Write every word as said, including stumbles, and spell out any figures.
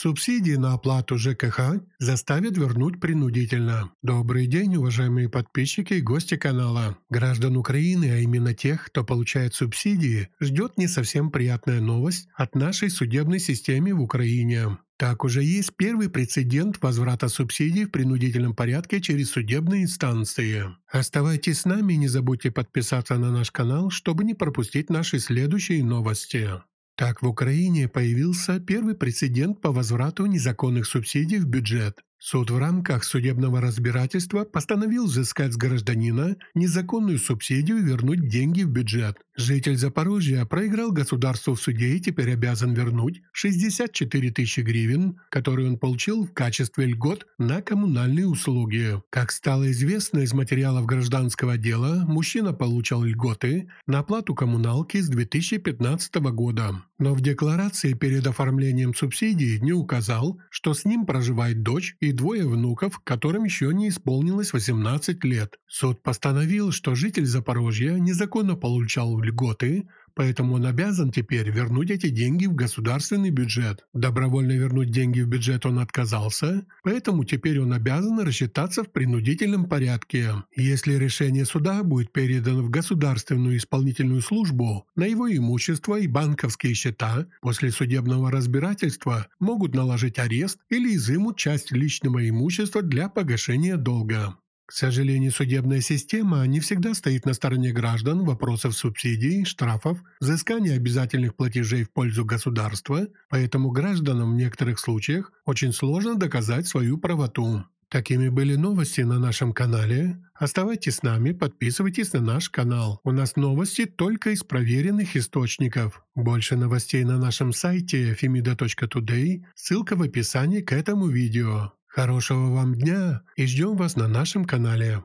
Субсидии на оплату ЖКХ заставят вернуть принудительно. Добрый день, уважаемые подписчики и гости канала. Граждан Украины, а именно тех, кто получает субсидии, ждет не совсем приятная новость от нашей судебной системы в Украине. Так, уже есть первый прецедент возврата субсидий в принудительном порядке через судебные инстанции. Оставайтесь с нами и не забудьте подписаться на наш канал, чтобы не пропустить наши следующие новости. Так, в Украине появился первый прецедент по возврату незаконных субсидий в бюджет. Суд в рамках судебного разбирательства постановил взыскать с гражданина незаконную субсидию и вернуть деньги в бюджет. Житель Запорожья проиграл государству в суде и теперь обязан вернуть шестьдесят четыре тысячи гривен, которые он получил в качестве льгот на коммунальные услуги. Как стало известно из материалов гражданского дела, мужчина получал льготы на оплату коммуналки с две тысячи пятнадцатого года. Но в декларации перед оформлением субсидии не указал, что с ним проживает дочь и двое внуков, которым еще не исполнилось восемнадцать лет. Суд постановил, что житель Запорожья незаконно получал льготы, поэтому он обязан теперь вернуть эти деньги в государственный бюджет. Добровольно вернуть деньги в бюджет он отказался, поэтому теперь он обязан рассчитаться в принудительном порядке. Если решение суда будет передано в государственную исполнительную службу, на его имущество и банковские счета после судебного разбирательства могут наложить арест или изымут часть личного имущества для погашения долга. К сожалению, судебная система не всегда стоит на стороне граждан вопросов субсидий, штрафов, взыскания обязательных платежей в пользу государства, поэтому гражданам в некоторых случаях очень сложно доказать свою правоту. Такими были новости на нашем канале. Оставайтесь с нами, подписывайтесь на наш канал. У нас новости только из проверенных источников. Больше новостей на нашем сайте Femida точка today, ссылка в описании к этому видео. Хорошего вам дня и ждем вас на нашем канале.